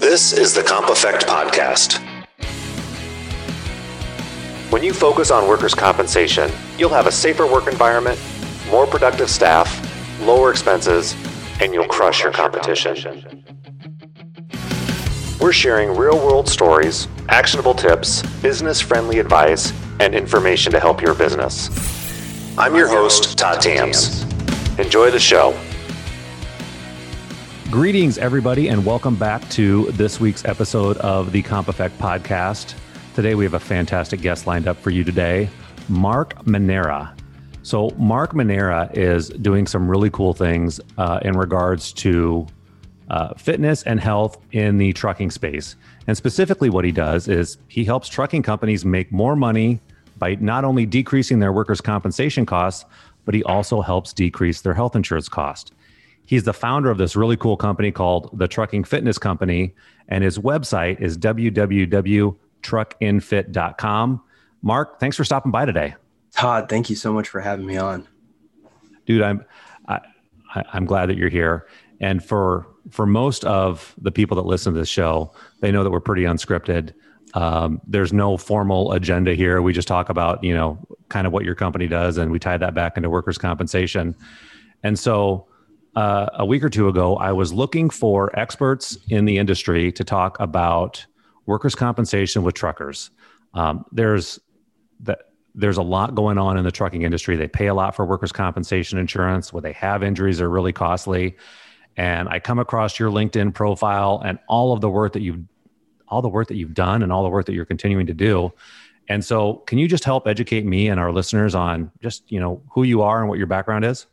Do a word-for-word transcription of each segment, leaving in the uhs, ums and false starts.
This is the Comp Effect Podcast. When you focus on workers' compensation, you'll have a safer work environment, more productive staff, lower expenses, and you'll crush your competition. We're sharing real-world stories, actionable tips, business-friendly advice, and information to help your business. I'm your host, Todd Tams. Enjoy the show. Greetings, everybody, and welcome back to this week's episode of the Comp Effect Podcast. Today, we have a fantastic guest lined up for you today, Mark Manera. So Mark Manera is doing some really cool things uh, in regards to uh, fitness and health in the trucking space. And specifically what he does is he helps trucking companies make more money by not only decreasing their workers' compensation costs, but he also helps decrease their health insurance cost. He's the founder of this really cool company called The Trucking Fitness Company, and his website is w w w dot truck in fit dot com. Mark, thanks for stopping by today. Todd, thank you so much for having me on. Dude, I'm I, I'm glad that you're here. And for for most of the people that listen to this show, they know that we're pretty unscripted. Um, there's no formal agenda here. We just talk about, you know, kind of what your company does, and we tie that back into workers' compensation. And so Uh, a week or two ago, I was looking for experts in the industry to talk about workers' compensation with truckers. Um, there's that. There's a lot going on in the trucking industry. They pay a lot for workers' compensation insurance. When they have injuries, are really costly. And I come across your LinkedIn profile and all of the work that you've, all the work that you've done, and all the work that you're continuing to do. And so, can you just help educate me and our listeners on just, you know, who you are and what your background is?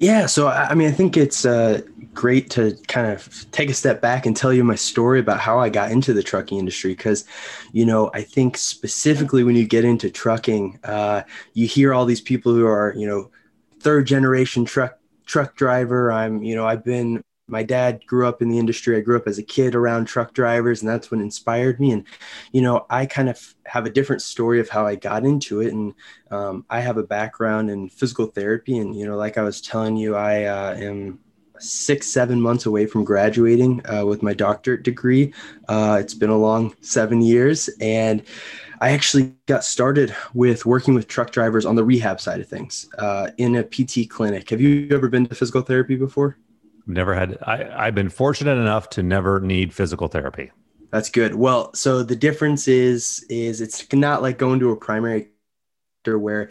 Yeah. So, I mean, I think it's uh, great to kind of take a step back and tell you my story about how I got into the trucking industry. Because, you know, I think specifically when you get into trucking, uh, you hear all these people who are, you know, third generation truck truck driver. I'm, you know, I've been, my dad grew up in the industry. I grew up as a kid around truck drivers, and that's what inspired me. And, you know, I kind of have a different story of how I got into it. And um, I have a background in physical therapy. And, you know, like I was telling you, I uh, am six, seven months away from graduating uh, with my doctorate degree. Uh, it's been a long seven years. And I actually got started with working with truck drivers on the rehab side of things uh, in a P T clinic. Have you ever been to physical therapy before? Never had, I, I've been fortunate enough to never need physical therapy. That's good. Well, so the difference is, is it's not like going to a primary doctor where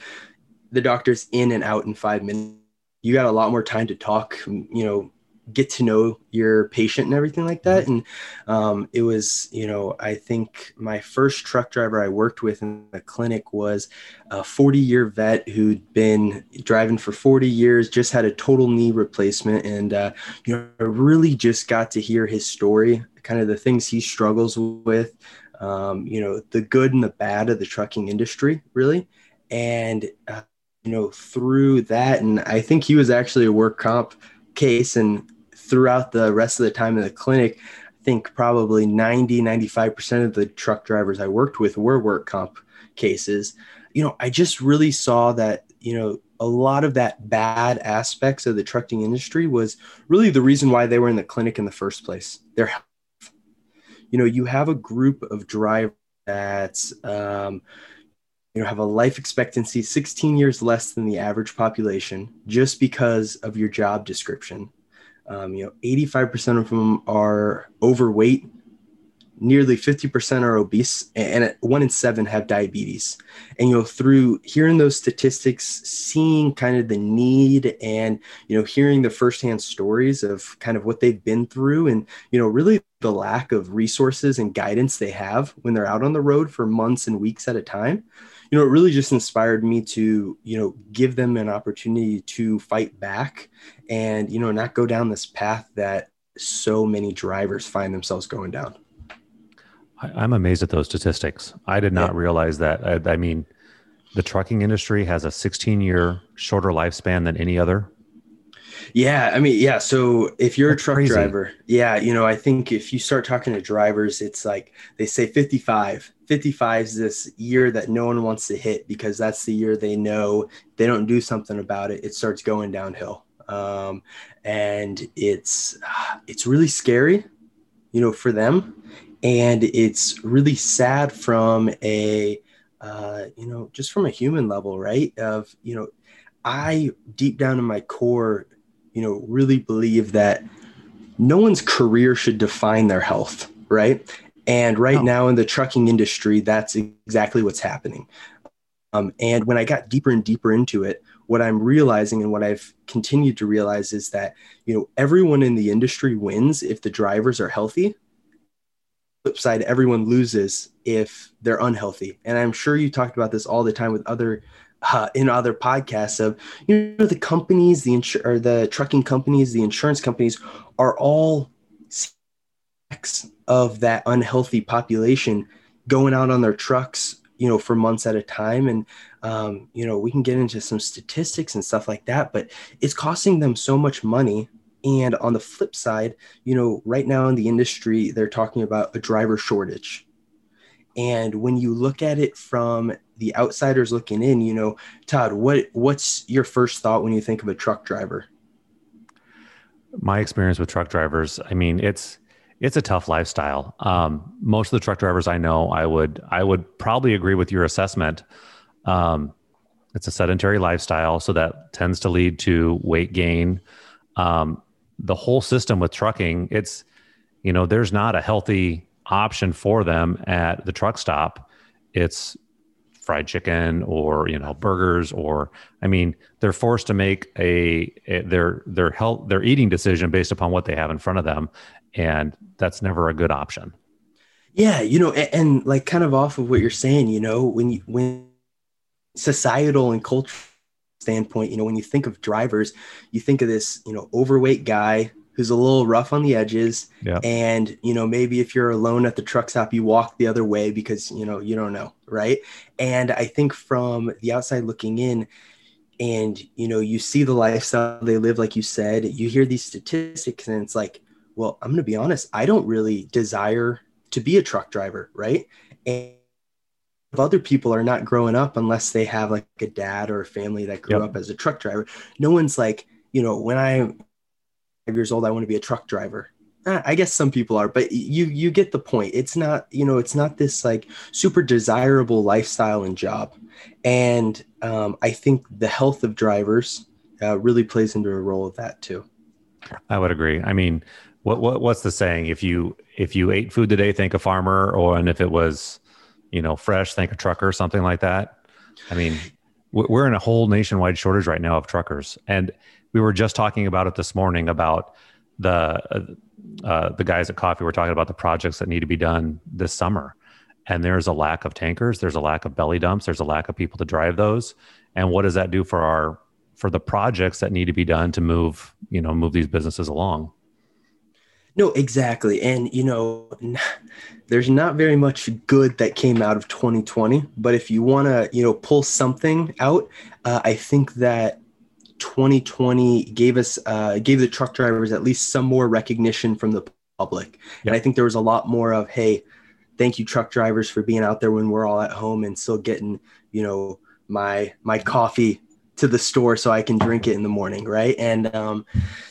the doctor's in and out in five minutes. You got a lot more time to talk, you know, get to know your patient and everything like that. And um, it was, you know, I think my first truck driver I worked with in the clinic was a forty year vet who'd been driving for forty years, just had a total knee replacement. And, uh, you know, I really just got to hear his story, kind of the things he struggles with, um, you know, the good and the bad of the trucking industry, really. And, uh, you know, through that, and I think he was actually a work comp case, and throughout the rest of the time in the clinic, I think probably ninety, ninety-five percent of the truck drivers I worked with were work comp cases. You know, I just really saw that, you know, a lot of that bad aspects of the trucking industry was really the reason why they were in the clinic in the first place. Their health. You know, you have a group of drivers that's, um, you know, have a life expectancy sixteen years less than the average population just because of your job description. Um, you know, eighty-five percent of them are overweight, nearly fifty percent are obese, and one in seven have diabetes. And, you know, through hearing those statistics, seeing kind of the need and, you know, hearing the firsthand stories of kind of what they've been through and, you know, really the lack of resources and guidance they have when they're out on the road for months and weeks at a time, you know, it really just inspired me to, you know, give them an opportunity to fight back and, you know, not go down this path that so many drivers find themselves going down. I'm amazed at those statistics. I did not yeah. realize that. I, I mean, the trucking industry has a sixteen year shorter lifespan than any other. Yeah. I mean, yeah. So if you're That's a truck crazy. driver, yeah, you know, I think if you start talking to drivers, it's like they say fifty-five, fifty-five is this year that no one wants to hit because that's the year they know they don't do something about it. It starts going downhill. Um, and it's, it's really scary. you know, for them. And it's really sad from a, uh, you know, just from a human level, right? Of, you know, I deep down in my core, you know, really believe that no one's career should define their health, right? And right oh. now in the trucking industry, that's exactly what's happening. Um, and when I got deeper and deeper into it, what I'm realizing and what I've continued to realize is that, you know, everyone in the industry wins if the drivers are healthy. Flip side, everyone loses if they're unhealthy. And I'm sure you talked about this all the time with other uh, in other podcasts of, you know, the companies, the insur- or the trucking companies, the insurance companies are all of that unhealthy population going out on their trucks, you know, for months at a time. And, um, you know, we can get into some statistics and stuff like that, but it's costing them so much money. And on the flip side, you know, right now in the industry, they're talking about a driver shortage. And when you look at it from the outsiders looking in, you know, Todd, what what's your first thought when you think of a truck driver? My experience with truck drivers, I mean, it's, It's a tough lifestyle. Um, most of the truck drivers I know, I would I would probably agree with your assessment. Um, it's a sedentary lifestyle, so that tends to lead to weight gain. Um, the whole system with trucking, it's, you know, there's not a healthy option for them at the truck stop. It's fried chicken or, you know, burgers, or, I mean, they're forced to make a, a their their health their eating decision based upon what they have in front of them. And that's never a good option. Yeah. You know, and, and like kind of off of what you're saying, you know, when you, when societal and cultural standpoint, you know, when you think of drivers, you think of this, you know, overweight guy who's a little rough on the edges. Yeah. And, you know, maybe if you're alone at the truck stop, you walk the other way because, you know, you don't know. Right. And I think from the outside looking in, and, you know, you see the lifestyle they live, like you said, you hear these statistics and it's like, well, I'm going to be honest, I don't really desire to be a truck driver, right? And if other people are not growing up unless they have like a dad or a family that grew yep. up as a truck driver. No one's like, you know, when I'm five years old, I want to be a truck driver. I guess some people are, but you you get the point. It's not, you know, it's not this like super desirable lifestyle and job. And um, I think the health of drivers uh, really plays into a role of that too. I would agree. I mean, What what what's the saying? If you if you ate food today, thank a farmer, or and if it was, you know, fresh, thank a trucker, something like that. I mean, we're in a whole nationwide shortage right now of truckers, and we were just talking about it this morning about the uh, the guys at coffee were talking about the projects that need to be done this summer, and there's a lack of tankers, there's a lack of belly dumps, there's a lack of people to drive those, and what does that do for our for the projects that need to be done to move you know move these businesses along? No, exactly. And, you know, there's not very much good that came out of twenty twenty, but if you want to, you know, pull something out, uh, I think that twenty twenty gave us, uh, gave the truck drivers at least some more recognition from the public. Yeah. And I think there was a lot more of, hey, thank you truck drivers for being out there when we're all at home and still getting, you know, my, my coffee to the store so I can drink it in the morning. Right. And, um,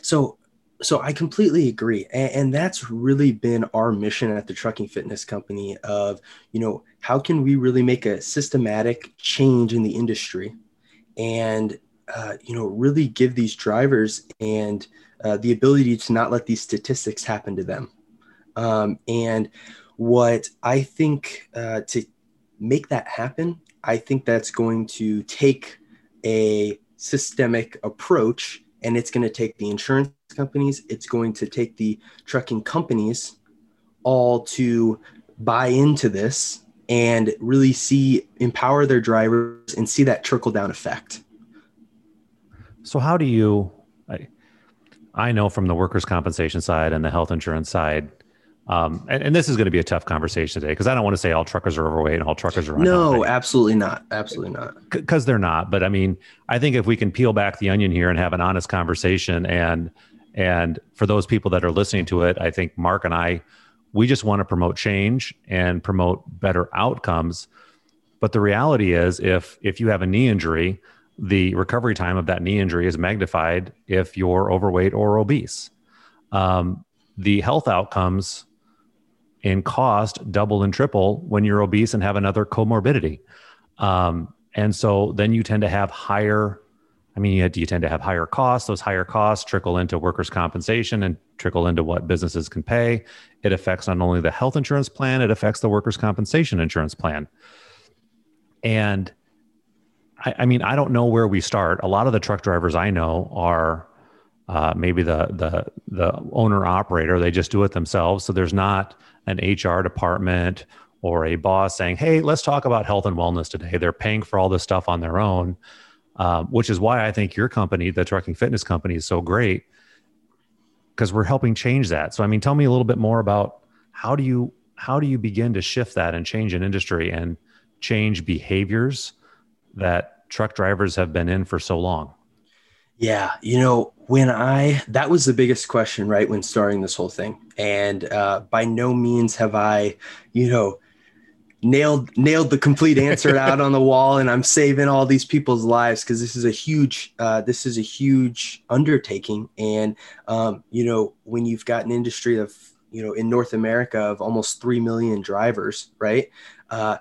so, So I completely agree. And, and that's really been our mission at the Trucking Fitness Company of, you know, how can we really make a systematic change in the industry and, uh, you know, really give these drivers and uh, the ability to not let these statistics happen to them. Um, and what I think uh, to make that happen, I think that's going to take a systemic approach. And it's going to take the insurance companies, it's going to take the trucking companies all to buy into this and really see, empower their drivers and see that trickle down effect. So how do you, I, I know from the workers' compensation side and the health insurance side, um, and, and this is going to be a tough conversation today because I don't want to say all truckers are overweight and all truckers are unhealthy. No, absolutely not. Absolutely not. Because they're not. But I mean, I think if we can peel back the onion here and have an honest conversation, and and for those people that are listening to it, I think Mark and I, we just want to promote change and promote better outcomes. But the reality is, if if you have a knee injury, the recovery time of that knee injury is magnified if you're overweight or obese. Um, the health outcomes in cost double and triple when you're obese and have another comorbidity. Um, and so then you tend to have higher, I mean, you, you tend to have higher costs. Those higher costs trickle into workers' compensation and trickle into what businesses can pay. It affects not only the health insurance plan, it affects the workers' compensation insurance plan. And I, I mean, I don't know where we start. A lot of the truck drivers I know are uh, maybe the the the owner operator. They just do it themselves. So there's not an H R department or a boss saying, "Hey, let's talk about health and wellness today." They're paying for all this stuff on their own, uh, which is why I think your company, the Trucking Fitness Company, is so great, because we're helping change that. So, I mean, tell me a little bit more about how do you how do you begin to shift that and change an industry and change behaviors that truck drivers have been in for so long? Yeah. You know, when I, that was the biggest question, right, when starting this whole thing. And uh, by no means have I, you know, nailed, nailed the complete answer out on the wall, and I'm saving all these people's lives, because this is a huge, uh, this is a huge undertaking. And, um, you know, when you've got an industry of, you know, in North America of almost three million drivers, right? Uh,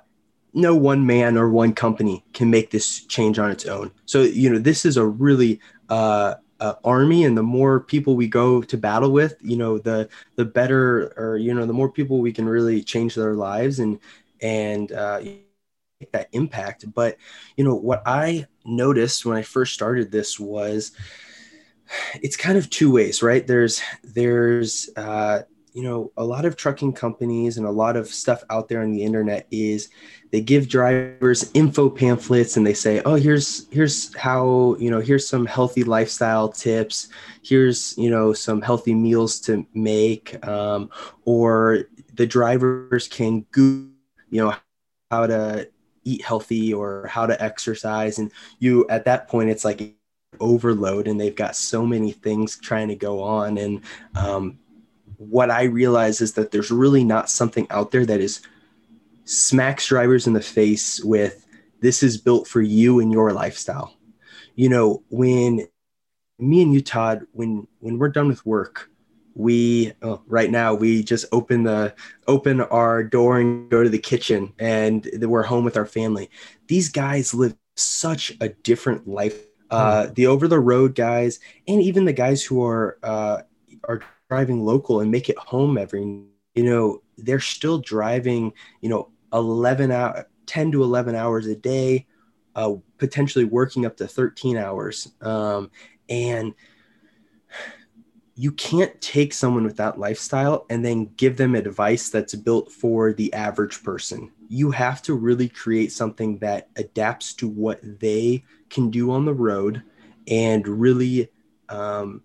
No one man or one company can make this change on its own. So, you know, this is a really uh, uh, army, and the more people we go to battle with, you know, the the better, or, you know, the more people we can really change their lives and and uh, make that impact. But, you know, what I noticed when I first started this was it's kind of two ways, right? There's there's uh, you know, a lot of trucking companies and a lot of stuff out there on the internet is they give drivers info pamphlets and they say, oh, here's, here's how, you know, here's some healthy lifestyle tips. Here's, you know, some healthy meals to make, um, or the drivers can Google, you know, how to eat healthy or how to exercise. And you, at that point, it's like overload, and they've got so many things trying to go on. And, um, what I realize is that there's really not something out there that is smacks drivers in the face with, this is built for you and your lifestyle. You know, when me and you, Todd, when, when we're done with work, we, oh, right now, we just open the, open our door and go to the kitchen, and we're home with our family. These guys live such a different life. Uh, the over the road guys, and even the guys who are, uh, are driving local and make it home every, you know, they're still driving, you know, eleven hour, ten to eleven hours a day, uh, potentially working up to thirteen hours. Um, and you can't take someone with that lifestyle and then give them advice that's built for the average person. You have to really create something that adapts to what they can do on the road, and really, um,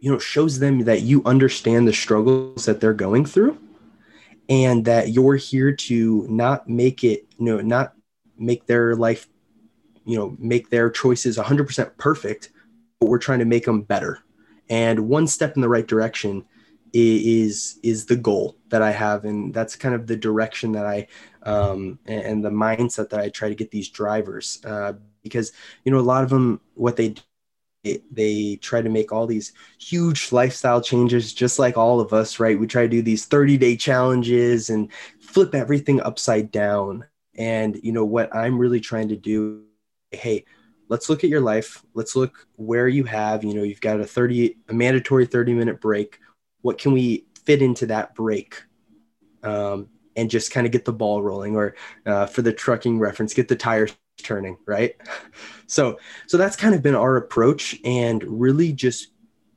you know, shows them that you understand the struggles that they're going through, and that you're here to not make it, you know, not make their life, you know, make their choices one hundred percent perfect, but we're trying to make them better. And one step in the right direction is, is the goal that I have. And that's kind of the direction that I, um, and, and the mindset that I try to get these drivers, uh, because, you know, a lot of them, what they do, It, they try to make all these huge lifestyle changes, just like all of us, right? We try to do these thirty day challenges and flip everything upside down. And, you know, what I'm really trying to do, hey, let's look at your life. Let's look where you have, you know, you've got a thirty, a mandatory thirty minute break. What can we fit into that break? Um, and just kind of get the ball rolling, or uh, for the trucking reference, get the tires turning, right? So, so that's kind of been our approach, and really just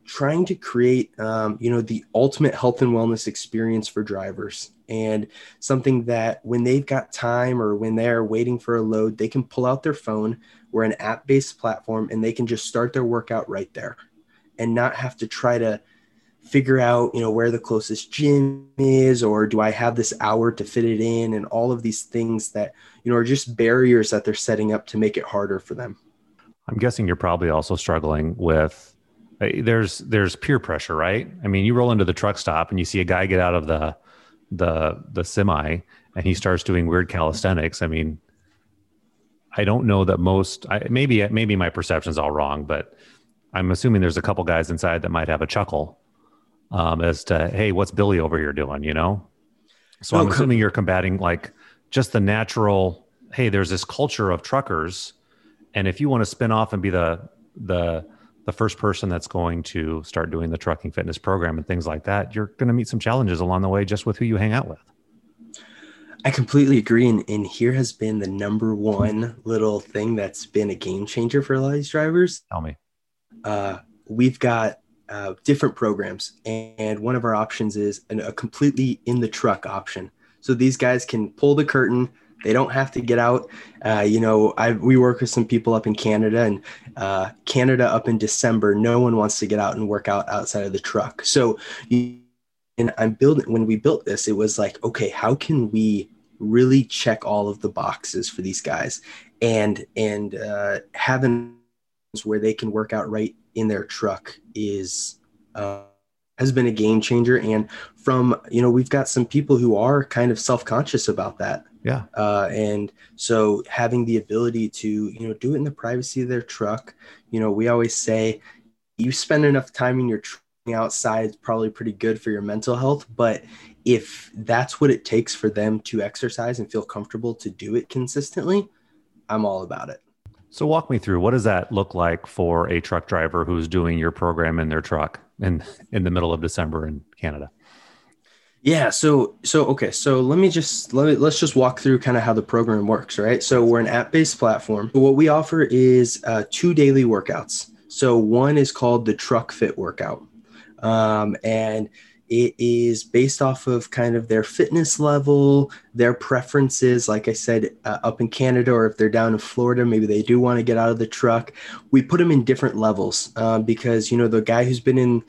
trying to create, um, you know, the ultimate health and wellness experience for drivers, and something that when they've got time or when they're waiting for a load, they can pull out their phone. We're an app-based platform, and they can just start their workout right there and not have to try to figure out, you know, where the closest gym is, or do I have this hour to fit it in, and all of these things that, you know, are just barriers that they're setting up to make it harder for them. I'm guessing you're probably also struggling with, there's, there's peer pressure, right? I mean, you roll into the truck stop and you see a guy get out of the, the, the semi, and he starts doing weird calisthenics. I mean, I don't know that most, I, maybe, maybe my perception's all wrong, but I'm assuming there's a couple guys inside that might have a chuckle Um, as to, hey, what's Billy over here doing, you know? So no, I'm assuming you're combating like just the natural, hey, there's this culture of truckers. And if you want to spin off and be the, the, the first person that's going to start doing the trucking fitness program and things like that, you're going to meet some challenges along the way just with who you hang out with. I completely agree. And, and here has been the number one little thing that's been a game changer for a lot of these drivers. Tell me. Uh, we've got uh, different programs, and one of our options is an, a completely in the truck option. So these guys can pull the curtain. They don't have to get out. Uh, you know, I, we work with some people up in Canada, and uh, Canada up in December, no one wants to get out and work out outside of the truck. So you, and I'm building, when we built this, it was like, okay, how can we really check all of the boxes for these guys and, and uh, having where they can work out right in their truck is, uh, has been a game changer. And from, you know, we've got some people who are kind of self-conscious about that. Yeah. Uh, and so having the ability to, you know, do it in the privacy of their truck. You know, we always say you spend enough time in your truck outside, it's probably pretty good for your mental health. But if that's what it takes for them to exercise and feel comfortable to do it consistently, I'm all about it. So walk me through, what does that look like for a truck driver who's doing your program in their truck in, in the middle of December in Canada? Yeah. So, so, okay. So let me just, let me, let's just walk through kind of how the program works, right? So we're an app-based platform. What we offer is uh, two daily workouts. So one is called the Truck Fit workout. Um, and it is based off of kind of their fitness level, their preferences. Like I said, uh, up in Canada, or if they're down in Florida, maybe they do want to get out of the truck. We put them in different levels, uh, because, you know, the guy who's been in,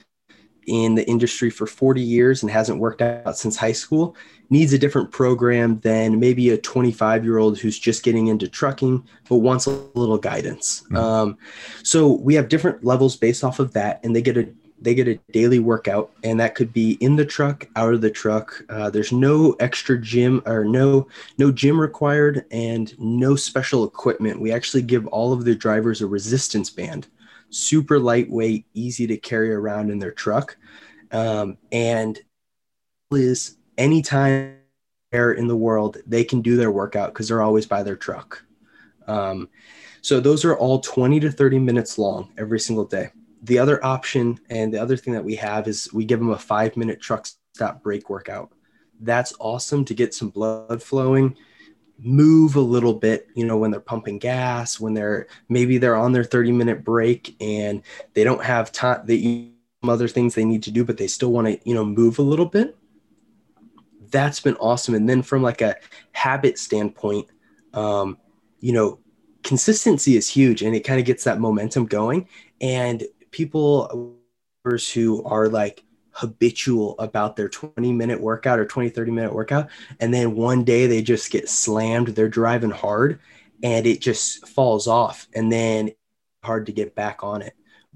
in the industry for forty years and hasn't worked out since high school needs a different program than maybe a twenty-five year old who's just getting into trucking, but wants a little guidance. Mm-hmm. Um, so we have different levels based off of that, and they get a, they get a daily workout, and that could be in the truck, out of the truck. Uh, there's no extra gym or no, no gym required, and no special equipment. We actually give all of the drivers a resistance band, super lightweight, easy to carry around in their truck. Um, and is anytime in the world, they can do their workout because they're always by their truck. Um, so those are all twenty to thirty minutes long every single day. The other option and the other thing that we have is we give them a five minute truck stop break workout. That's awesome to get some blood flowing, move a little bit, you know, when they're pumping gas, when they're, maybe they're on their thirty minute break and they don't have time, they eat some other things they need to do, but they still want to, you know, move a little bit. That's been awesome. And then from like a habit standpoint, um, you know, consistency is huge, and it kind of gets that momentum going. And people who are like habitual about their twenty minute workout or twenty, thirty minute workout, and then one day they just get slammed, they're driving hard, and it just falls off, and then hard to get back on it.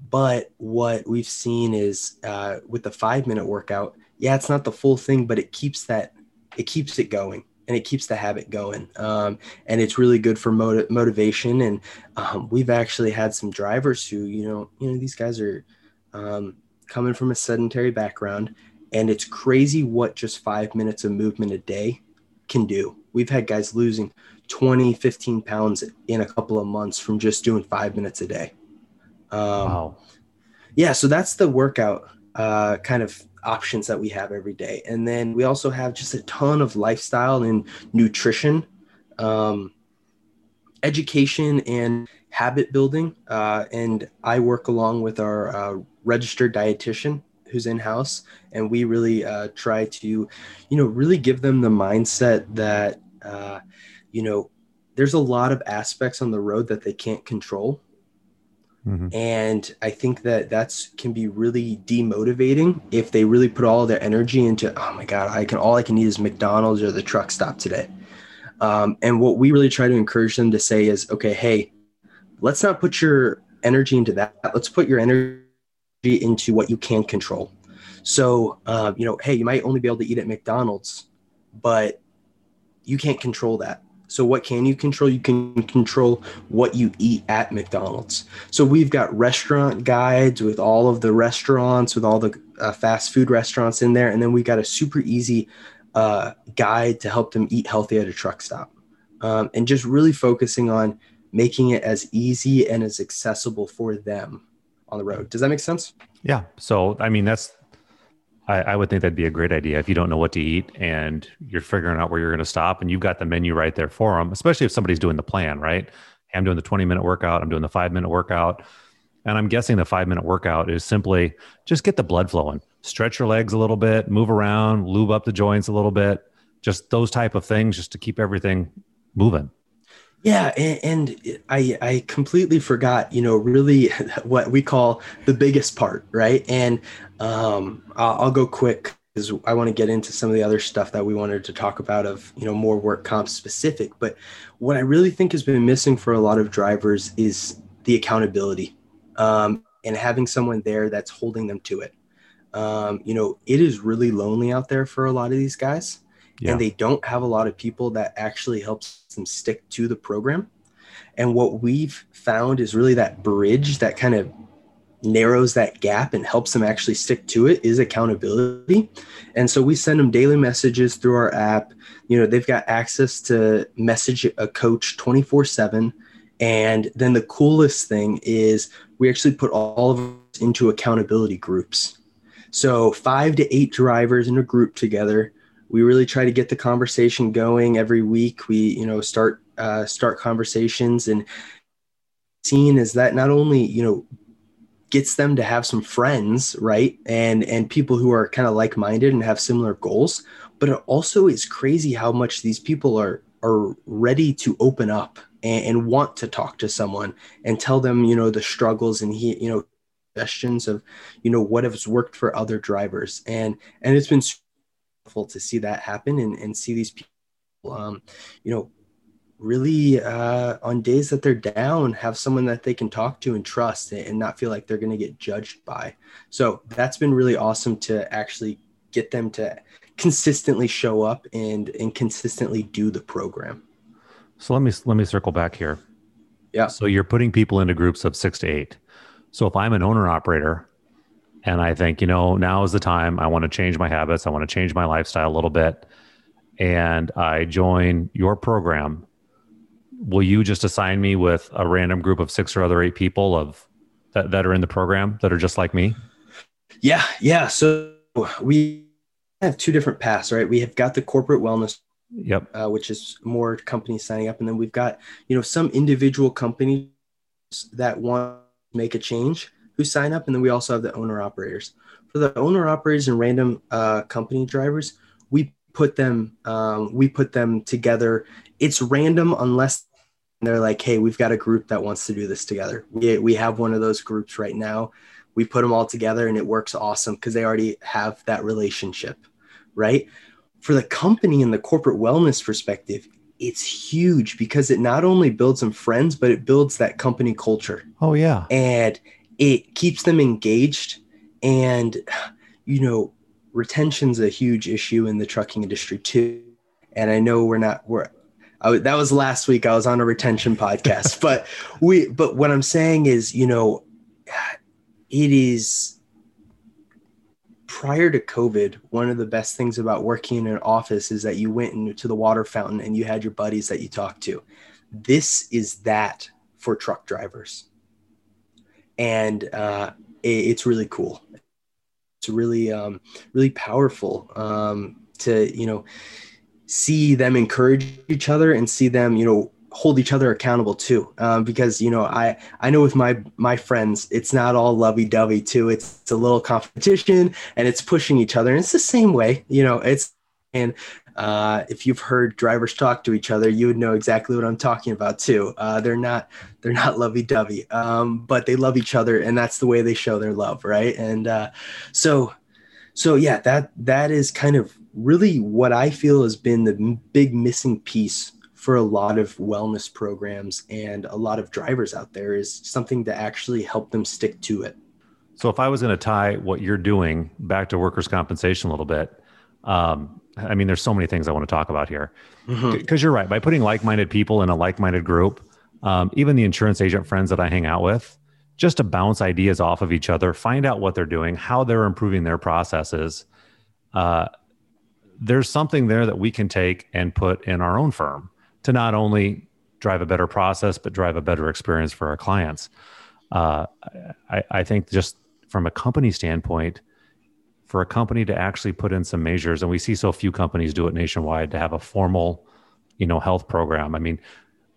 But what we've seen is uh, with the five minute workout, yeah, it's not the full thing, but it keeps that, it keeps it going, and it keeps the habit going. Um, and it's really good for motiv- motivation. And um, we've actually had some drivers who, you know, you know, these guys are um, coming from a sedentary background, and it's crazy what just five minutes of movement a day can do. We've had guys losing twenty, fifteen pounds in a couple of months from just doing five minutes a day. Um, wow. Yeah. So that's the workout uh, kind of options that we have every day. And then we also have just a ton of lifestyle and nutrition, um, education, and habit building. Uh, and I work along with our uh, registered dietitian who's in-house, and we really uh, try to, you know, really give them the mindset that, uh, you know, there's a lot of aspects on the road that they can't control. Mm-hmm. And I think that that's can be really demotivating if they really put all their energy into, oh my God, I can, all I can eat is McDonald's or the truck stop today. Um, and what we really try to encourage them to say is, okay, hey, let's not put your energy into that. Let's put your energy into what you can control. So, uh, you know, hey, you might only be able to eat at McDonald's, but you can't control that. So what can you control? You can control what you eat at McDonald's. So we've got restaurant guides with all of the restaurants, with all the uh, fast food restaurants in there. And then we got a super easy uh, guide to help them eat healthy at a truck stop. Um, and just really focusing on making it as easy and as accessible for them on the road. Does that make sense? Yeah. So, I mean, that's, I, I would think that'd be a great idea if you don't know what to eat and you're figuring out where you're going to stop and you've got the menu right there for them, especially if somebody's doing the plan, right? I'm doing the twenty minute workout. I'm doing the five minute workout. And I'm guessing the five minute workout is simply just get the blood flowing, stretch your legs a little bit, move around, lube up the joints a little bit, just those type of things, just to keep everything moving. Yeah. And, and I, I completely forgot, you know, really what we call the biggest part. Right. And um, I'll, I'll go quick because I want to get into some of the other stuff that we wanted to talk about of, you know, more work comp specific. But what I really think has been missing for a lot of drivers is the accountability um, and having someone there that's holding them to it. Um, you know, it is really lonely out there for a lot of these guys. Yeah. And they don't have a lot of people that actually helps them stick to the program. And what we've found is really that bridge that kind of narrows that gap and helps them actually stick to it is accountability. And so we send them daily messages through our app. You know, they've got access to message a coach twenty-four seven. And then the coolest thing is we actually put all of us into accountability groups. So five to eight drivers in a group together. We really try to get the conversation going every week. We, you know, start, uh, start conversations, and seeing is that not only, you know, gets them to have some friends, right? And, and people who are kind of like-minded and have similar goals, but it also is crazy how much these people are, are ready to open up and, and want to talk to someone and tell them, you know, the struggles and he, you know, suggestions of, you know, what has worked for other drivers. And, and it's been to see that happen and, and see these people, um, you know, really uh, on days that they're down, have someone that they can talk to and trust and not feel like they're going to get judged by. So that's been really awesome to actually get them to consistently show up and, and consistently do the program. So let me, let me circle back here. Yeah. So you're putting people into groups of six to eight. So if I'm an owner operator, and I think, you know, now is the time. I want to change my habits. I want to change my lifestyle a little bit. And I join your program. Will you just assign me with a random group of six or other eight people of that, that are in the program that are just like me? Yeah. Yeah. So we have two different paths, right? We have got the corporate wellness, yep, uh, which is more companies signing up. And then we've got, you know, some individual companies that want to make a change who sign up. And then we also have the owner operators. For the owner operators and random uh, company drivers, we put them, um, we put them together. It's random unless they're like, hey, we've got a group that wants to do this together. We, we have one of those groups right now. We put them all together and it works awesome because they already have that relationship, right? For the company and the corporate wellness perspective, it's huge because it not only builds some friends, but it builds that company culture. Oh yeah. And it keeps them engaged, and, you know, retention's a huge issue in the trucking industry too. And I know we're not, we're, I, that was last week. I was on a retention podcast, but we, but what I'm saying is, you know, it is prior to COVID, one of the best things about working in an office is that you went into the water fountain and you had your buddies that you talked to. This is that for truck drivers. And uh, it, it's really cool. It's really, um, really powerful um, to, you know, see them encourage each other and see them, you know, hold each other accountable too. Um, because, you know, I, I know with my, my friends, it's not all lovey-dovey too. It's, it's a little competition and it's pushing each other. And it's the same way, you know, it's, and uh, if you've heard drivers talk to each other, you would know exactly what I'm talking about too. Uh, they're not, they're not lovey-dovey, um, but they love each other, and that's the way they show their love, right? And uh, so, so yeah, that that is kind of really what I feel has been the big missing piece for a lot of wellness programs and a lot of drivers out there is something to actually help them stick to it. So if I was going to tie what you're doing back to workers' compensation a little bit, um, I mean, there's so many things I want to talk about here because mm-hmm. you're right. By putting like-minded people in a like-minded group, um, even the insurance agent friends that I hang out with, just to bounce ideas off of each other, find out what they're doing, how they're improving their processes. Uh, there's something there that we can take and put in our own firm to not only drive a better process, but drive a better experience for our clients. Uh, I, I think just from a company standpoint, for a company to actually put in some measures, and we see so few companies do it nationwide, to have a formal, you know, health program. I mean,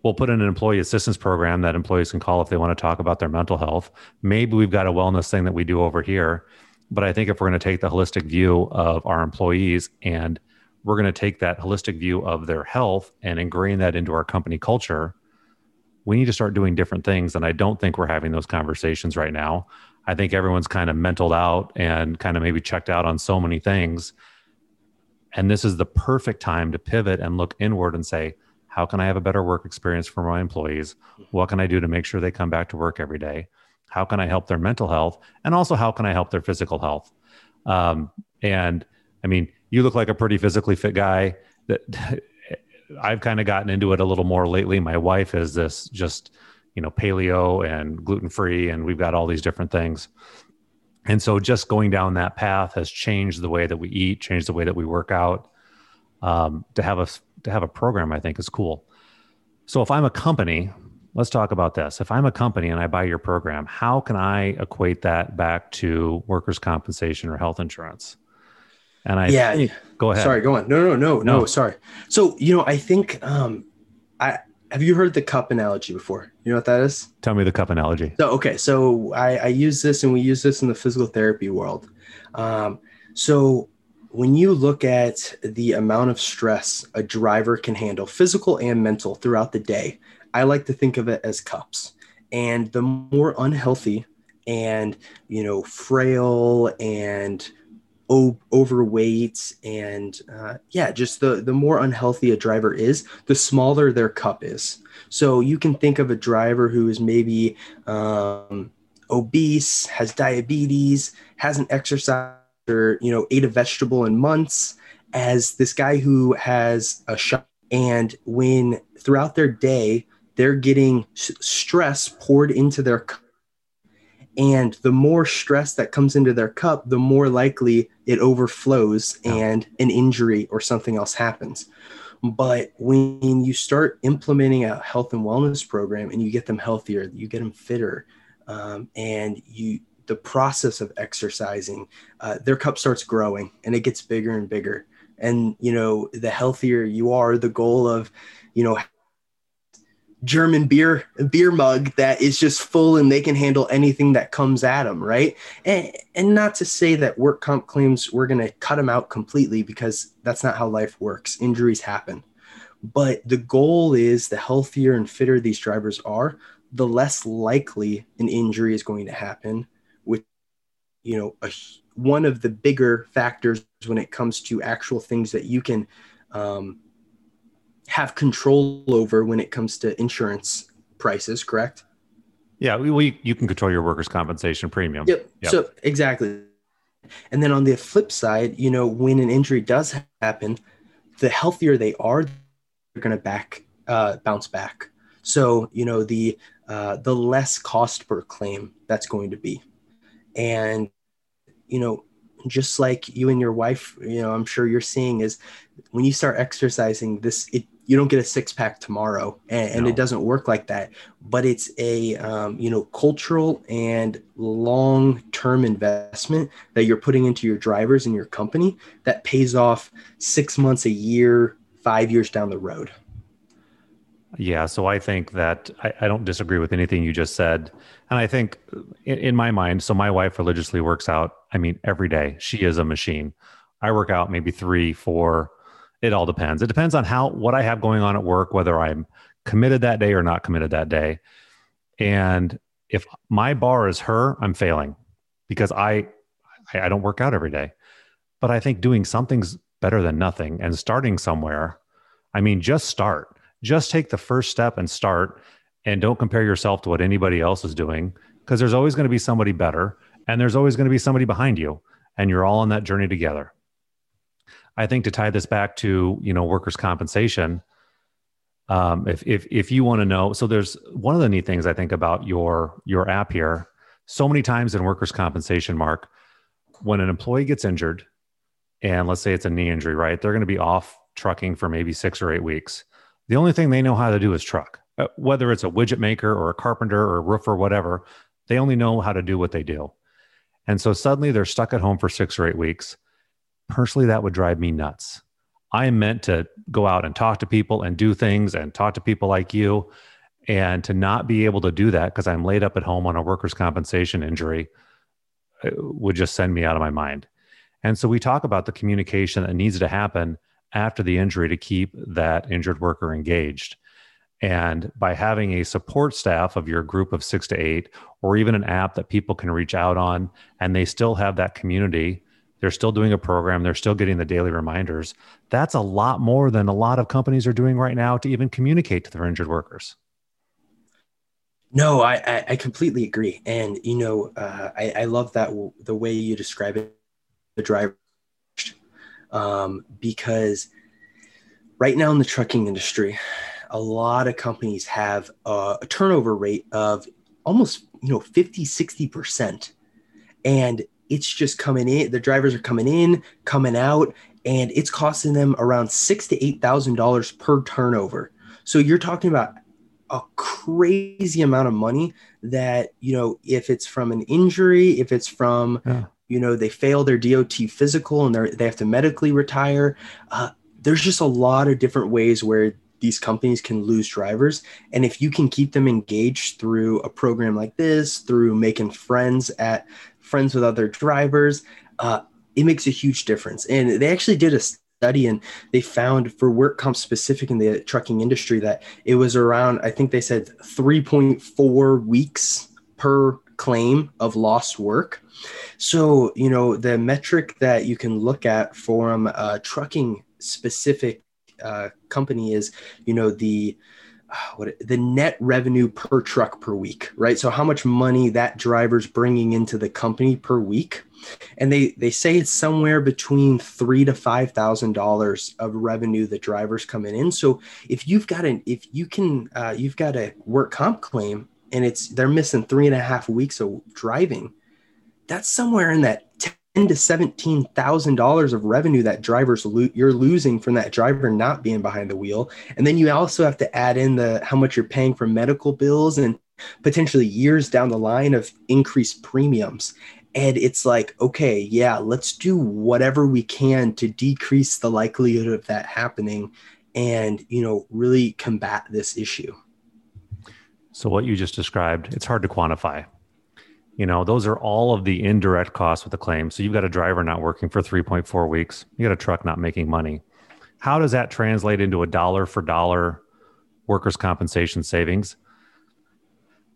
we'll put in an employee assistance program that employees can call if they want to talk about their mental health. Maybe we've got a wellness thing that we do over here. But I think if we're going to take the holistic view of our employees, and we're going to take that holistic view of their health and ingrain that into our company culture, we need to start doing different things. And I don't think we're having those conversations right now. I think everyone's kind of mentaled out and kind of maybe checked out on so many things. And this is the perfect time to pivot and look inward and say, how can I have a better work experience for my employees? What can I do to make sure they come back to work every day? How can I help their mental health? And also, how can I help their physical health? Um, and I mean, you look like a pretty physically fit guy. That I've kind of gotten into it a little more lately. My wife is this just, you know, paleo and gluten-free, and we've got all these different things. And so just going down that path has changed the way that we eat, changed the way that we work out. Um, to have a, to have a program, I think, is cool. So if I'm a company, let's talk about this. If I'm a company and I buy your program, how can I equate that back to workers' compensation or health insurance? And I yeah, think, go ahead. Sorry, go on. No, no, no, no, no. Sorry. So, you know, I think, um, I, have you heard the cup analogy before? You know what that is? Tell me the cup analogy. So, okay. So I, I use this, and we use this in the physical therapy world. Um, so when you look at the amount of stress a driver can handle, physical and mental, throughout the day, I like to think of it as cups. And the more unhealthy and, you know, frail and o- overweight and uh, yeah, just the, the more unhealthy a driver is, the smaller their cup is. So you can think of a driver who is maybe um, obese, has diabetes, hasn't exercised or, you know, ate a vegetable in months, as this guy who has a shot. And when throughout their day, they're getting stress poured into their cup. And the more stress that comes into their cup, the more likely it overflows and an injury or something else happens. But when you start implementing a health and wellness program and you get them healthier, you get them fitter, um, and you the process of exercising, uh, their cup starts growing and it gets bigger and bigger. And, you know, the healthier you are, the goal of, you know, German beer, beer mug that is just full and they can handle anything that comes at them. Right. And, and not to say that work comp claims, we're going to cut them out completely, because that's not how life works. Injuries happen. But the goal is, the healthier and fitter these drivers are, the less likely an injury is going to happen, with, you know, a one of the bigger factors when it comes to actual things that you can um, have control over when it comes to insurance prices, correct? Yeah, we, we you can control your workers' compensation premium. Yep. yep. So exactly. And then on the flip side, you know, when an injury does happen, the healthier they are, they're going to back uh, bounce back. So, you know, the uh, the less cost per claim that's going to be. And you know, just like you and your wife, you know, I'm sure you're seeing is when you start exercising this, it, you don't get a six pack tomorrow, and, and no. It doesn't work like that, but it's a, um, you know, cultural and long-term investment that you're putting into your drivers and your company that pays off six months, a year, five years down the road. Yeah. So I think that I, I don't disagree with anything you just said. And I think in, in my mind, so my wife religiously works out. I mean, every day. She is a machine. I work out maybe three, four. It all depends. It depends on how, what I have going on at work, whether I'm committed that day or not committed that day. And if my bar is her, I'm failing, because I, I don't work out every day. But I think doing something's better than nothing, and starting somewhere. I mean, just start. Just take the first step and start, and don't compare yourself to what anybody else is doing, because there's always going to be somebody better, and there's always going to be somebody behind you, and you're all on that journey together. I think to tie this back to, you know, workers' compensation, um, if, if, if you want to know, so there's one of the neat things I think about your, your app here. So many times in workers' compensation, Mark, when an employee gets injured, and let's say it's a knee injury, right? They're going to be off trucking for maybe six or eight weeks. The only thing they know how to do is truck. Whether it's a widget maker or a carpenter or a roofer, whatever, they only know how to do what they do. And so suddenly they're stuck at home for six or eight weeks. Personally, that would drive me nuts. I am meant to go out and talk to people and do things and talk to people like you. And to not be able to do that because I'm laid up at home on a workers' compensation injury would just send me out of my mind. And so we talk about the communication that needs to happen after the injury to keep that injured worker engaged. And by having a support staff of your group of six to eight, or even an app that people can reach out on, and they still have that community, they're still doing a program, they're still getting the daily reminders, that's a lot more than a lot of companies are doing right now to even communicate to their injured workers. No, I, I completely agree. And, you know, uh, I, I love that the way you describe it, the driver, um, because right now in the trucking industry, a lot of companies have a, a turnover rate of almost, you know, fifty, sixty percent. And it's just coming in, the drivers are coming in, coming out, and it's costing them around six to eight thousand dollars per turnover. So you're talking about a crazy amount of money that, you know, if it's from an injury, if it's from, yeah. you know, they fail their D O T physical and they they have to medically retire. Uh, there's just a lot of different ways where these companies can lose drivers. And if you can keep them engaged through a program like this, through making friends at friends with other drivers, uh, it makes a huge difference. And they actually did a study and they found for work comp specific in the trucking industry that it was around, I think they said three point four weeks per claim of lost work. So, you know, the metric that you can look at for um, uh, trucking specific Uh, company is, you know, the uh, what the net revenue per truck per week, right? So how much money that driver's bringing into the company per week, and they they say it's somewhere between three to five thousand dollars of revenue the driver's coming in. So if you've got an if you can uh, you've got a work comp claim and it's they're missing three and a half weeks of driving, that's somewhere in that ten to seventeen thousand dollars of revenue that drivers lo- you're losing from that driver not being behind the wheel. And then you also have to add in the how much you're paying for medical bills and potentially years down the line of increased premiums. And it's like, okay, yeah, let's do whatever we can to decrease the likelihood of that happening and, you know, really combat this issue. So what you just described, it's hard to quantify. You know, those are all of the indirect costs with the claim. So you've got a driver not working for three point four weeks. You got a truck not making money. How does that translate into a dollar for dollar workers' compensation savings?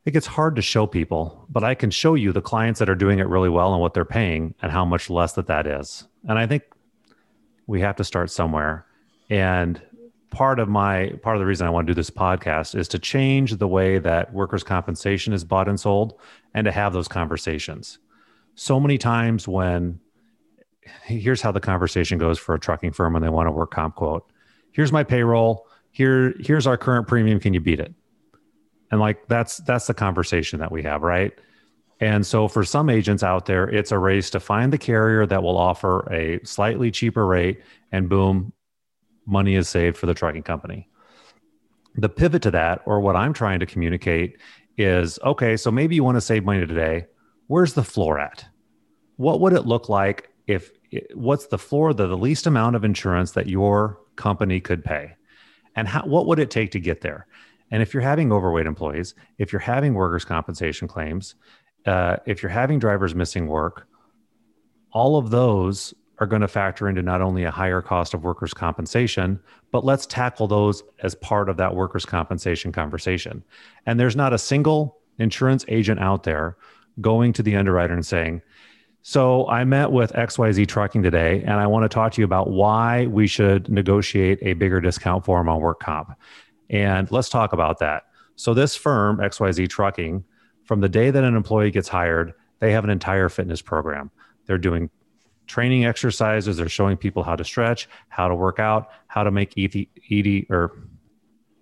It gets hard to show people, but I can show you the clients that are doing it really well and what they're paying and how much less that that is. And I think we have to start somewhere. And part of my, part of the reason I want to do this podcast is to change the way that workers' compensation is bought and sold and to have those conversations. So many times when, here's how the conversation goes for a trucking firm when they want a work comp quote. Here's my payroll. Here, here's our current premium. Can you beat it? And like, that's, that's the conversation that we have, right? And so for some agents out there, it's a race to find the carrier that will offer a slightly cheaper rate and boom, money is saved for the trucking company. The pivot to that, or what I'm trying to communicate is, okay, so maybe you want to save money today. Where's the floor at? What would it look like if, what's the floor, the, the least amount of insurance that your company could pay? And how, what would it take to get there? And if you're having overweight employees, if you're having workers' compensation claims, uh, if you're having drivers missing work, all of those are going to factor into not only a higher cost of workers' compensation, but let's tackle those as part of that workers' compensation conversation. And there's not a single insurance agent out there going to the underwriter and saying, so I met with X Y Z Trucking today, and I want to talk to you about why we should negotiate a bigger discount for them on work comp. And let's talk about that. So this firm, X Y Z Trucking, from the day that an employee gets hired, they have an entire fitness program. They're doing training exercises. They're showing people how to stretch, how to work out, how to make eating eat, or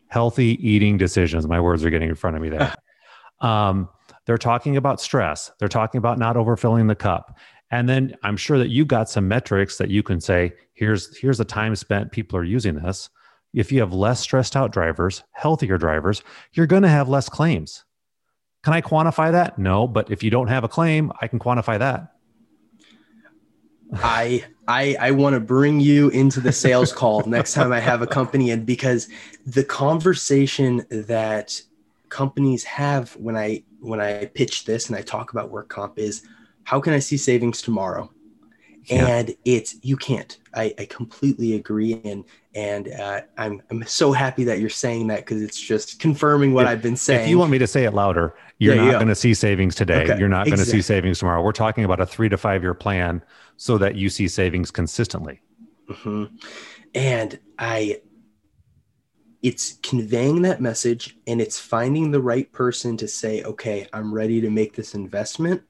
healthy eating decisions. My words are getting in front of me there. um, they're talking about stress. They're talking about not overfilling the cup. And then I'm sure that you got some metrics that you can say, here's, here's the time spent people are using this. If you have less stressed out drivers, healthier drivers, you're going to have less claims. Can I quantify that? No, but if you don't have a claim, I can quantify that. I, I, I want to bring you into the sales call next time I have a company in, because the conversation that companies have when I, when I pitch this and I talk about work comp is, how can I see savings tomorrow? Yeah. And it's, you can't, I, I completely agree. And, and, uh, I'm, I'm so happy that you're saying that, because it's just confirming what if, I've been saying. If you want me to say it louder, you're yeah, not yeah. going to see savings today. Okay. You're not exactly. going to see savings tomorrow. We're talking about a three to five year plan so that you see savings consistently. Mm-hmm. And I, it's conveying that message, and it's finding the right person to say, okay, I'm ready to make this investment,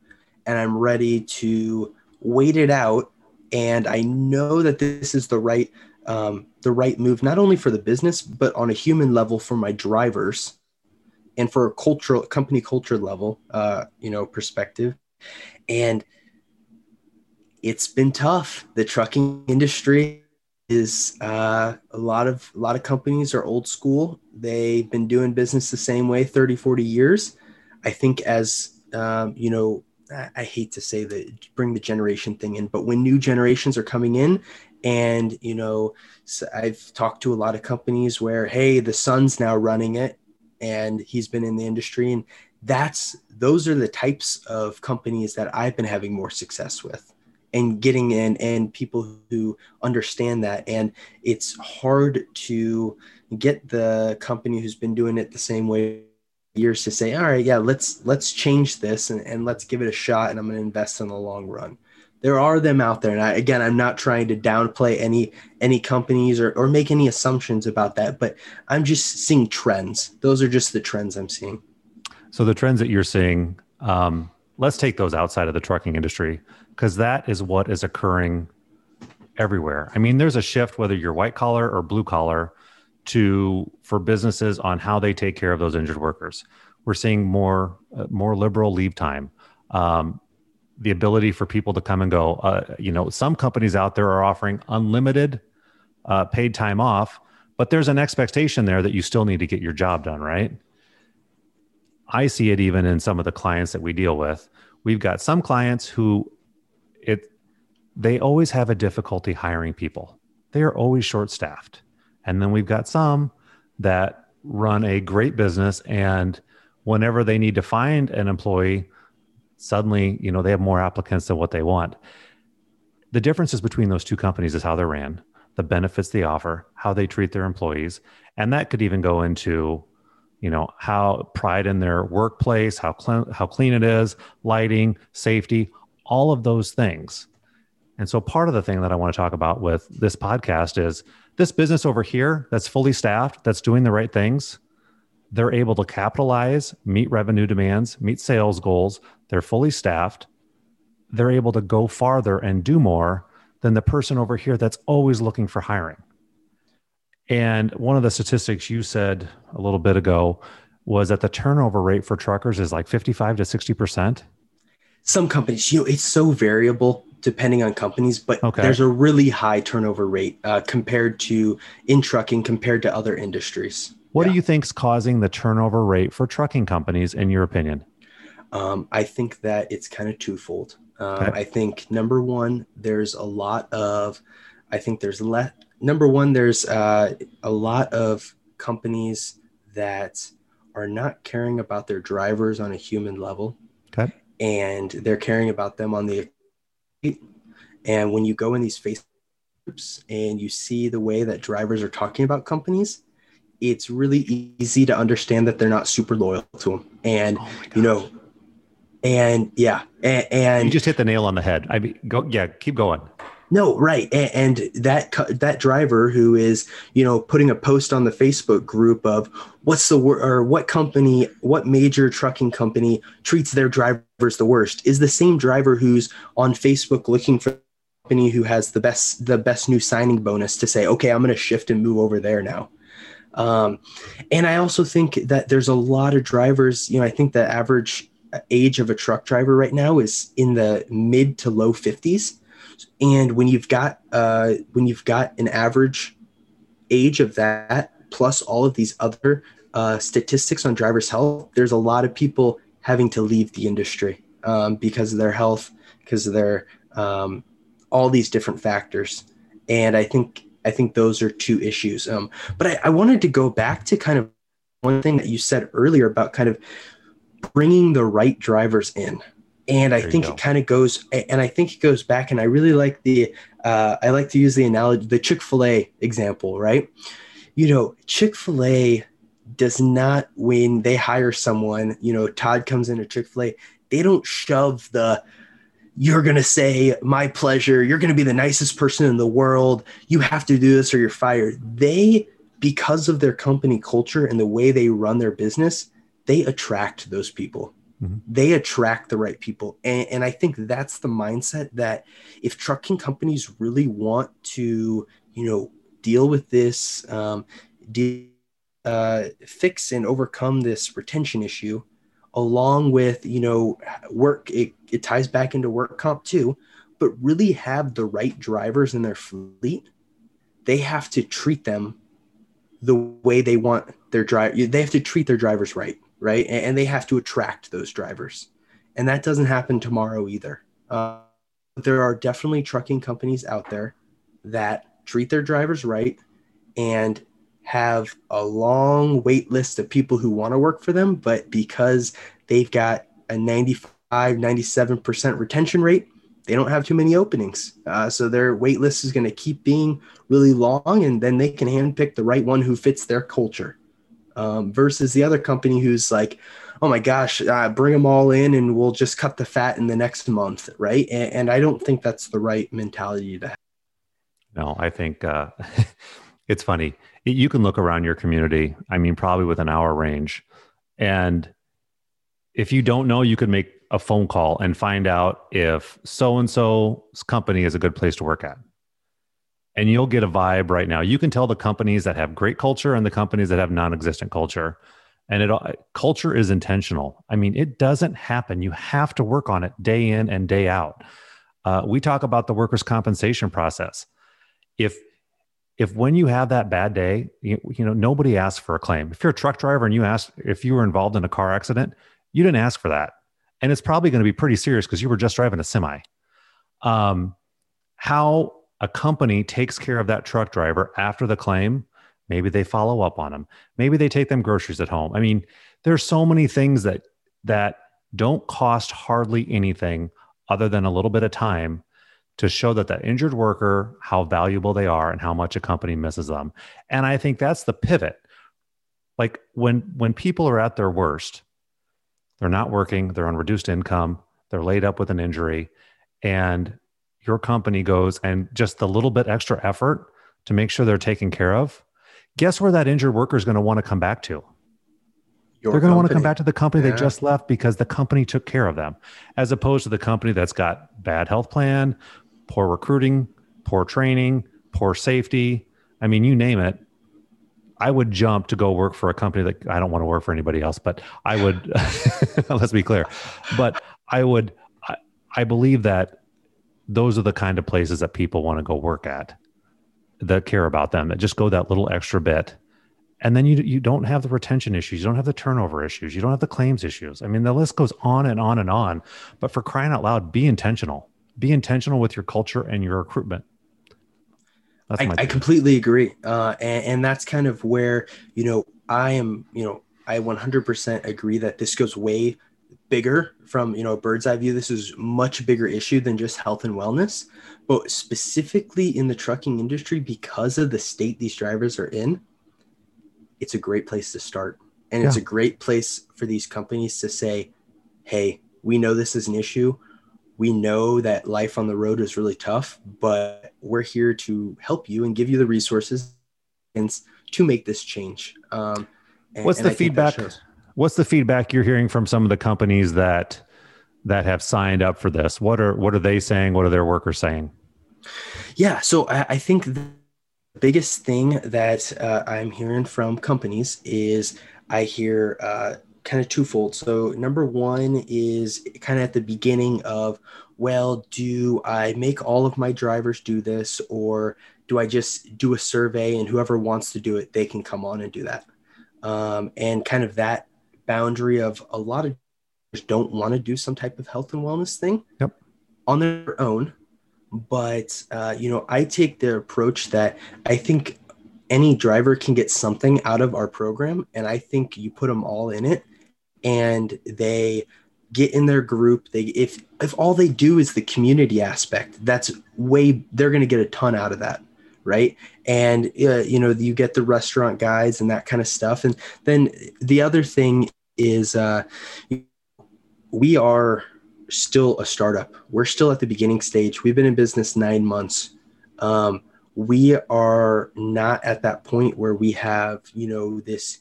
and I'm ready to wait it out. And I know that this is the right, um, the right move, not only for the business, but on a human level for my drivers, and for a cultural company culture level, uh, you know, perspective. And it's been tough. The trucking industry is uh, a lot of, a lot of companies are old school. They've been doing business the same way, thirty, forty years. I think as, um, you know, I hate to say that, bring the generation thing in, but when new generations are coming in, and, you know, so I've talked to a lot of companies where, hey, the son's now running it and he's been in the industry. And that's, those are the types of companies that I've been having more success with and getting in, and people who understand that. And it's hard to get the company who's been doing it the same way years to say, all right, yeah, let's, let's change this, and, and let's give it a shot. And I'm going to invest in the long run. There are them out there. And I, again, I'm not trying to downplay any, any companies or, or make any assumptions about that, but I'm just seeing trends. Those are just the trends I'm seeing. So the trends that you're seeing, um, let's take those outside of the trucking industry, because that is what is occurring everywhere. I mean, there's a shift, whether you're white collar or blue collar, to for businesses on how they take care of those injured workers. We're seeing more uh, more liberal leave time, um, the ability for people to come and go. Uh, you know, some companies out there are offering unlimited uh, paid time off, but there's an expectation there that you still need to get your job done, right? I see it even in some of the clients that we deal with. We've got some clients who it they always have a difficulty hiring people. They are always short-staffed. And then we've got some that run a great business, and whenever they need to find an employee, suddenly, you know, they have more applicants than what they want. The differences between those two companies is how they're ran, the benefits they offer, how they treat their employees. And that could even go into, you know, how pride in their workplace, how clean, how clean it is, lighting, safety, all of those things. And so part of the thing that I want to talk about with this podcast is this business over here that's fully staffed, that's doing the right things. They're able to capitalize, meet revenue demands, meet sales goals. They're fully staffed. They're able to go farther and do more than the person over here that's always looking for hiring. And one of the statistics you said a little bit ago was that the turnover rate for truckers is like fifty-five to sixty percent. Some companies, you know, it's so variable depending on companies, but okay. There's a really high turnover rate uh, compared to in trucking, compared to other industries. What yeah. do you think's causing the turnover rate for trucking companies, in your opinion? Um, I think that it's kind of twofold. Um, okay. I think number one, there's a lot of, I think there's le- number one, there's uh, a lot of companies that are not caring about their drivers on a human level. Okay. And they're caring about them on the And when you go in these Facebook groups and you see the way that drivers are talking about companies, it's really easy to understand that they're not super loyal to them. And, oh you know, and yeah. And, and you just hit the nail on the head. I mean, go, yeah, keep going. No, right. And, and that, that driver who is, you know, putting a post on the Facebook group of what's the wor- or what company, what major trucking company treats their drivers the worst, is the same driver who's on Facebook looking for a company who has the best, the best new signing bonus to say, okay, I'm going to shift and move over there now. Um, and I also think that there's a lot of drivers, you know, I think the average age of a truck driver right now is in the mid to low fifties. And when you've got uh, when you've got an average age of that, plus all of these other uh, statistics on driver's health, there's a lot of people having to leave the industry um, because of their health, because of their um, all these different factors. And I think I think those are two issues. Um, but I, I wanted to go back to kind of one thing that you said earlier about kind of bringing the right drivers in. And I there think it kind of goes, and I think it goes back, and I really like the, uh, I like to use the analogy, the Chick-fil-A example, right? You know, Chick-fil-A does not, when they hire someone, you know, Todd comes into Chick-fil-A, they don't shove the, you're going to say my pleasure, you're going to be the nicest person in the world, you have to do this or you're fired. They, because of their company culture and the way they run their business, they attract those people. Mm-hmm. They attract the right people. And, and I think that's the mindset that if trucking companies really want to, you know, deal with this, um, de- uh, fix and overcome this retention issue, along with, you know, work, it, it ties back into work comp too, but really have the right drivers in their fleet. They have to treat them the way they want their driver. They have to treat their drivers right. Right. And they have to attract those drivers. And that doesn't happen tomorrow either. Uh, there are definitely trucking companies out there that treat their drivers right and have a long wait list of people who want to work for them. But because they've got a ninety-five, ninety-seven percent retention rate, they don't have too many openings. Uh, so their wait list is going to keep being really long. And then they can handpick the right one who fits their culture. Um, versus the other company who's like, oh my gosh, uh, bring them all in and we'll just cut the fat in the next month, right? And, and I don't think that's the right mentality to have. No, I think uh, it's funny. You can look around your community, I mean, probably within our range. And if you don't know, you could make a phone call and find out if so-and-so's company is a good place to work at. And you'll get a vibe right now. You can tell the companies that have great culture and the companies that have non-existent culture. And it culture is intentional. I mean, it doesn't happen. You have to work on it day in and day out. Uh, we talk about the workers' compensation process. If if when you have that bad day, you, you know, nobody asks for a claim. If you're a truck driver and you ask if you were involved in a car accident, you didn't ask for that, and it's probably going to be pretty serious because you were just driving a semi. Um, how a company takes care of that truck driver after the claim. Maybe they follow up on them. Maybe they take them groceries at home. I mean, there's so many things that that don't cost hardly anything other than a little bit of time to show that that injured worker, how valuable they are and how much a company misses them. And I think that's the pivot. Like when, when people are at their worst, they're not working, they're on reduced income, they're laid up with an injury, and your company goes and just the little bit extra effort to make sure they're taken care of, guess where that injured worker is going to want to come back to? Your they're going company. to want to come back to the company yeah. they just left because the company took care of them, as opposed to the company that's got bad health plan, poor recruiting, poor training, poor safety. I mean, you name it. I would jump to go work for a company that I don't want to work for anybody else, but I would, let's be clear, but I would, I, I believe that those are the kind of places that people want to go work at, that care about them, that just go that little extra bit. And then you you don't have the retention issues. You don't have the turnover issues. You don't have the claims issues. I mean, the list goes on and on and on, but for crying out loud, be intentional, be intentional with your culture and your recruitment. That's I, I completely agree. Uh, and, and that's kind of where, you know, I am, you know, I one hundred percent agree that this goes way bigger from, you know, a bird's eye view. This is much bigger issue than just health and wellness, but specifically in the trucking industry, because of the state these drivers are in, it's a great place to start. And yeah. it's a great place for these companies to say, hey, we know this is an issue. We know that life on the road is really tough, but we're here to help you and give you the resources to make this change. Um, and, What's the and feedback? What's the feedback you're hearing from some of the companies that that have signed up for this? What are what are they saying? What are their workers saying? Yeah, so I, I think the biggest thing that uh, I'm hearing from companies is I hear uh, kind of twofold. So number one is kind of at the beginning of, well, do I make all of my drivers do this, or do I just do a survey and whoever wants to do it, they can come on and do that? Um, and kind of that boundary of a lot of drivers don't want to do some type of health and wellness thing yep. on their own. But, uh, you know, I take the approach that I think any driver can get something out of our program. And I think you put them all in it and they get in their group. They, if, if all they do is the community aspect, that's way, they're going to get a ton out of that. Right. And, uh, you know, you get the restaurant guides and that kind of stuff. And then the other thing is, uh, we are still a startup. We're still at the beginning stage. We've been in business nine months. Um, we are not at that point where we have, you know, this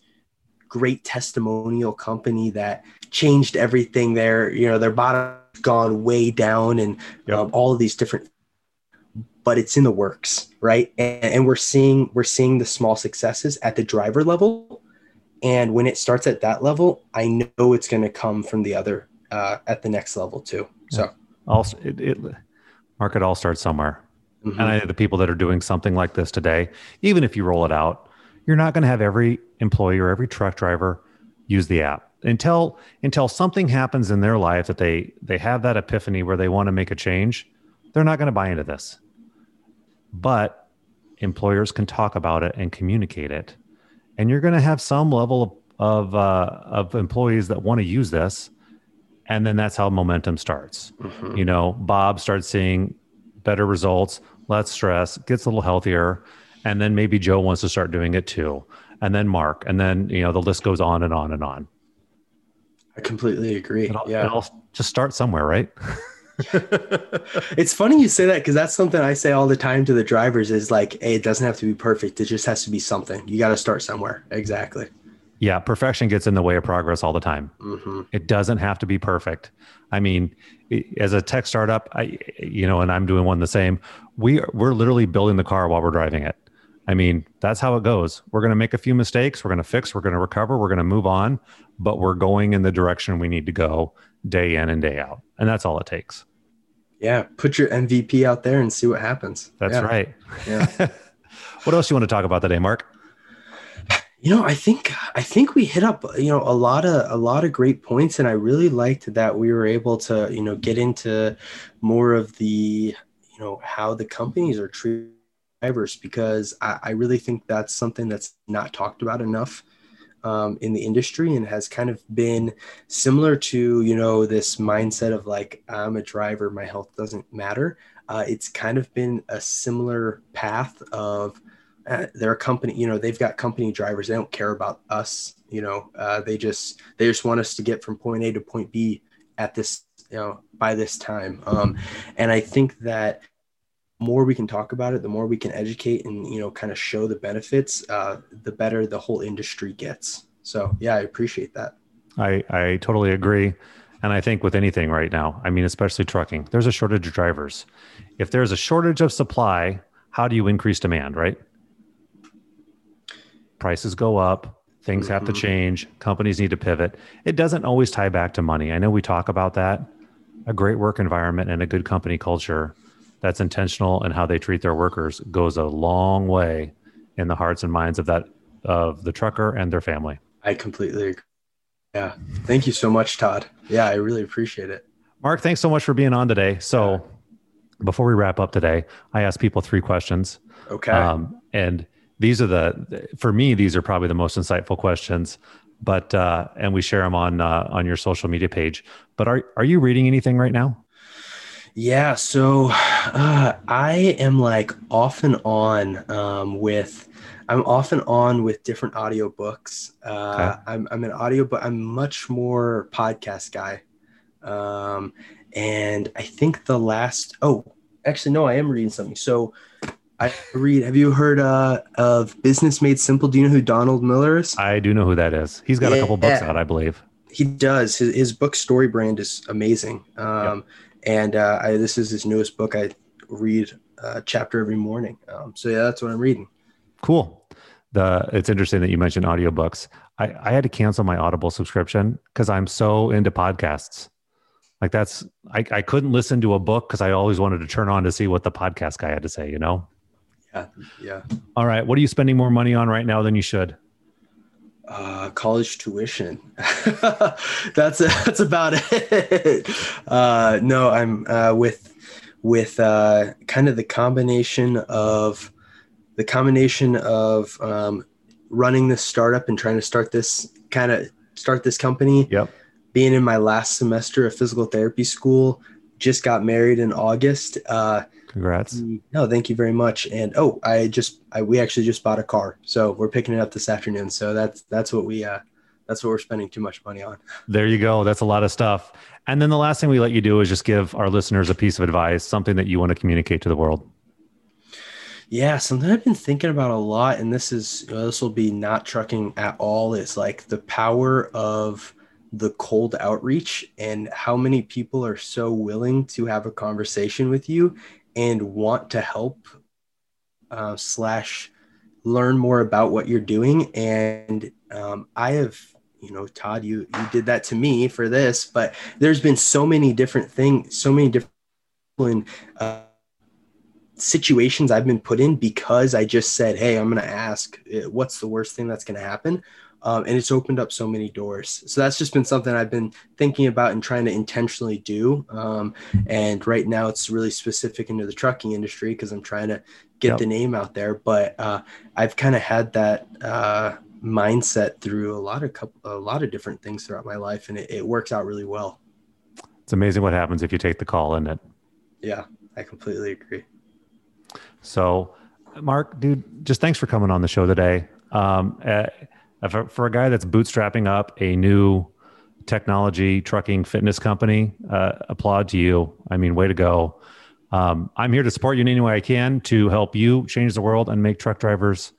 great testimonial company that changed everything there. You know, their bottom gone way down and yep. um, all of these different, but it's in the works. Right. And, and we're seeing, we're seeing the small successes at the driver level. And when it starts at that level, I know it's going to come from the other uh, at the next level too. So yeah. also it, it, Mark, it all starts somewhere. Mm-hmm. And I know the people that are doing something like this today, even if you roll it out, you're not going to have every employee or every truck driver use the app until, until something happens in their life that they, they have that epiphany where they want to make a change. They're not going to buy into this, but employers can talk about it and communicate it. And you're going to have some level of, of, uh, of employees that want to use this. And then that's how momentum starts. Mm-hmm. You know, Bob starts seeing better results, less stress, gets a little healthier. And then maybe Joe wants to start doing it too. And then Mark, and then, you know, the list goes on and on and on. I completely agree. It all, yeah. It all just starts somewhere, right? It's funny you say that, because that's something I say all the time to the drivers is like, hey, it doesn't have to be perfect. It just has to be something. You got to start somewhere. Exactly. Yeah. Perfection gets in the way of progress all the time. Mm-hmm. It doesn't have to be perfect. I mean, as a tech startup, I, you know, and I'm doing one the same, we are, we're literally building the car while we're driving it. I mean, that's how it goes. We're going to make a few mistakes. We're going to fix, we're going to recover, we're going to move on, but we're going in the direction we need to go day in and day out. And that's all it takes. Yeah. Put your M V P out there and see what happens. That's yeah. right. Yeah. What else you want to talk about today, Mark? You know, I think, I think we hit up, you know, a lot of, a lot of great points. And I really liked that we were able to, you know, get into more of the, you know, how the companies are treating drivers, because I, I really think that's something that's not talked about enough um, in the industry, and has kind of been similar to, you know, this mindset of like, I'm a driver, my health doesn't matter. Uh, it's kind of been a similar path of, Uh, they're a company, you know, they've got company drivers. They don't care about us, you know, uh, they just, they just want us to get from point A to point B at this, you know, by this time. Um, and I think that the more we can talk about it, the more we can educate and, you know, kind of show the benefits, uh, the better the whole industry gets. So yeah, I appreciate that. I, I totally agree. And I think with anything right now, I mean, especially trucking, there's a shortage of drivers. If there's a shortage of supply, how do you increase demand, right? Prices go up, things have to change, companies need to pivot. It doesn't always tie back to money. I know we talk about that. A great work environment and a good company culture that's intentional in how they treat their workers goes a long way in the hearts and minds of that, of the trucker and their family. I completely agree. Yeah. Thank you so much, Todd. Yeah, I really appreciate it. Mark, thanks so much for being on today. So before we wrap up today, I asked people three questions. Okay. Um, and These are the, for me, these are probably the most insightful questions, but, uh, and we share them on, uh, on your social media page, but are, are you reading anything right now? Yeah. So, uh, I am like off and on, um, with, I'm off and on with different audiobooks. Uh, okay. I'm, I'm an audiobook, I'm much more podcast guy. Um, and I think the last, oh, actually, no, I am reading something. So I read, have you heard uh, of Business Made Simple? Do you know who Donald Miller is? I do know who that is. He's got yeah. a couple books out, I believe. He does. His, his book, Story Brand, is amazing. Um, yeah. And uh, I, this is his newest book. I read a chapter every morning. Um, so yeah, that's what I'm reading. Cool. The, it's interesting that you mentioned audiobooks. I, I had to cancel my Audible subscription because I'm so into podcasts. Like that's, I, I couldn't listen to a book because I always wanted to turn on to see what the podcast guy had to say, you know? Yeah. Yeah. All right. What are you spending more money on right now than you should? Uh, college tuition. that's, that's about it. Uh, no, I'm, uh, with, with, uh, kind of the combination of the combination of, um, running this startup and trying to start this kind of start this company. Yep. Being in my last semester of physical therapy school, just got married in August. Uh, Congrats. No, thank you very much. And, oh, I just, I, we actually just bought a car, so we're picking it up this afternoon. So that's, that's what we, uh, that's what we're spending too much money on. There you go. That's a lot of stuff. And then the last thing we let you do is just give our listeners a piece of advice, something that you want to communicate to the world. Yeah. Something I've been thinking about a lot, and this is, you know, this will be not trucking at all, is like the power of the cold outreach and how many people are so willing to have a conversation with you and want to help uh, slash learn more about what you're doing. And um, I have, you know, Todd, you, you did that to me for this, but there's been so many different things, so many different in, uh, situations I've been put in because I just said, hey, I'm going to ask, what's the worst thing that's going to happen? Um, and it's opened up so many doors. So that's just been something I've been thinking about and trying to intentionally do. Um, and right now it's really specific into the trucking industry because I'm trying to get yep. the name out there. But uh, I've kind of had that uh, mindset through a lot of couple, a lot of different things throughout my life, and it, it works out really well. It's amazing what happens if you take the call, isn't it? Yeah, I completely agree. So, Mark, dude, just thanks for coming on the show today. Um, uh, For, for a guy that's bootstrapping up a new technology trucking fitness company, uh, applaud to you. I mean, way to go. Um, I'm here to support you in any way I can to help you change the world and make truck drivers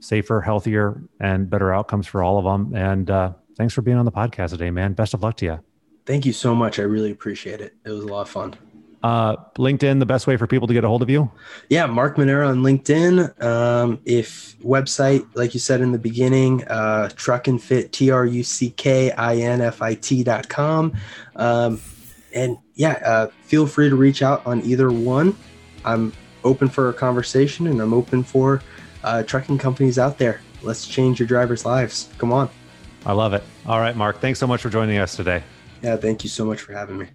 safer, healthier, and better outcomes for all of them. And uh, thanks for being on the podcast today, man. Best of luck to you. Thank you so much. I really appreciate it. It was a lot of fun. Uh, LinkedIn, the best way for people to get a hold of you? Yeah, Mark Manera on LinkedIn. Um, if website, like you said in the beginning, uh, truckinfit, T R U C K I N F I T dot com. Um, and yeah, uh, feel free to reach out on either one. I'm open for a conversation, and I'm open for uh, trucking companies out there. Let's change your drivers' lives. Come on. I love it. All right, Mark, thanks so much for joining us today. Yeah, thank you so much for having me.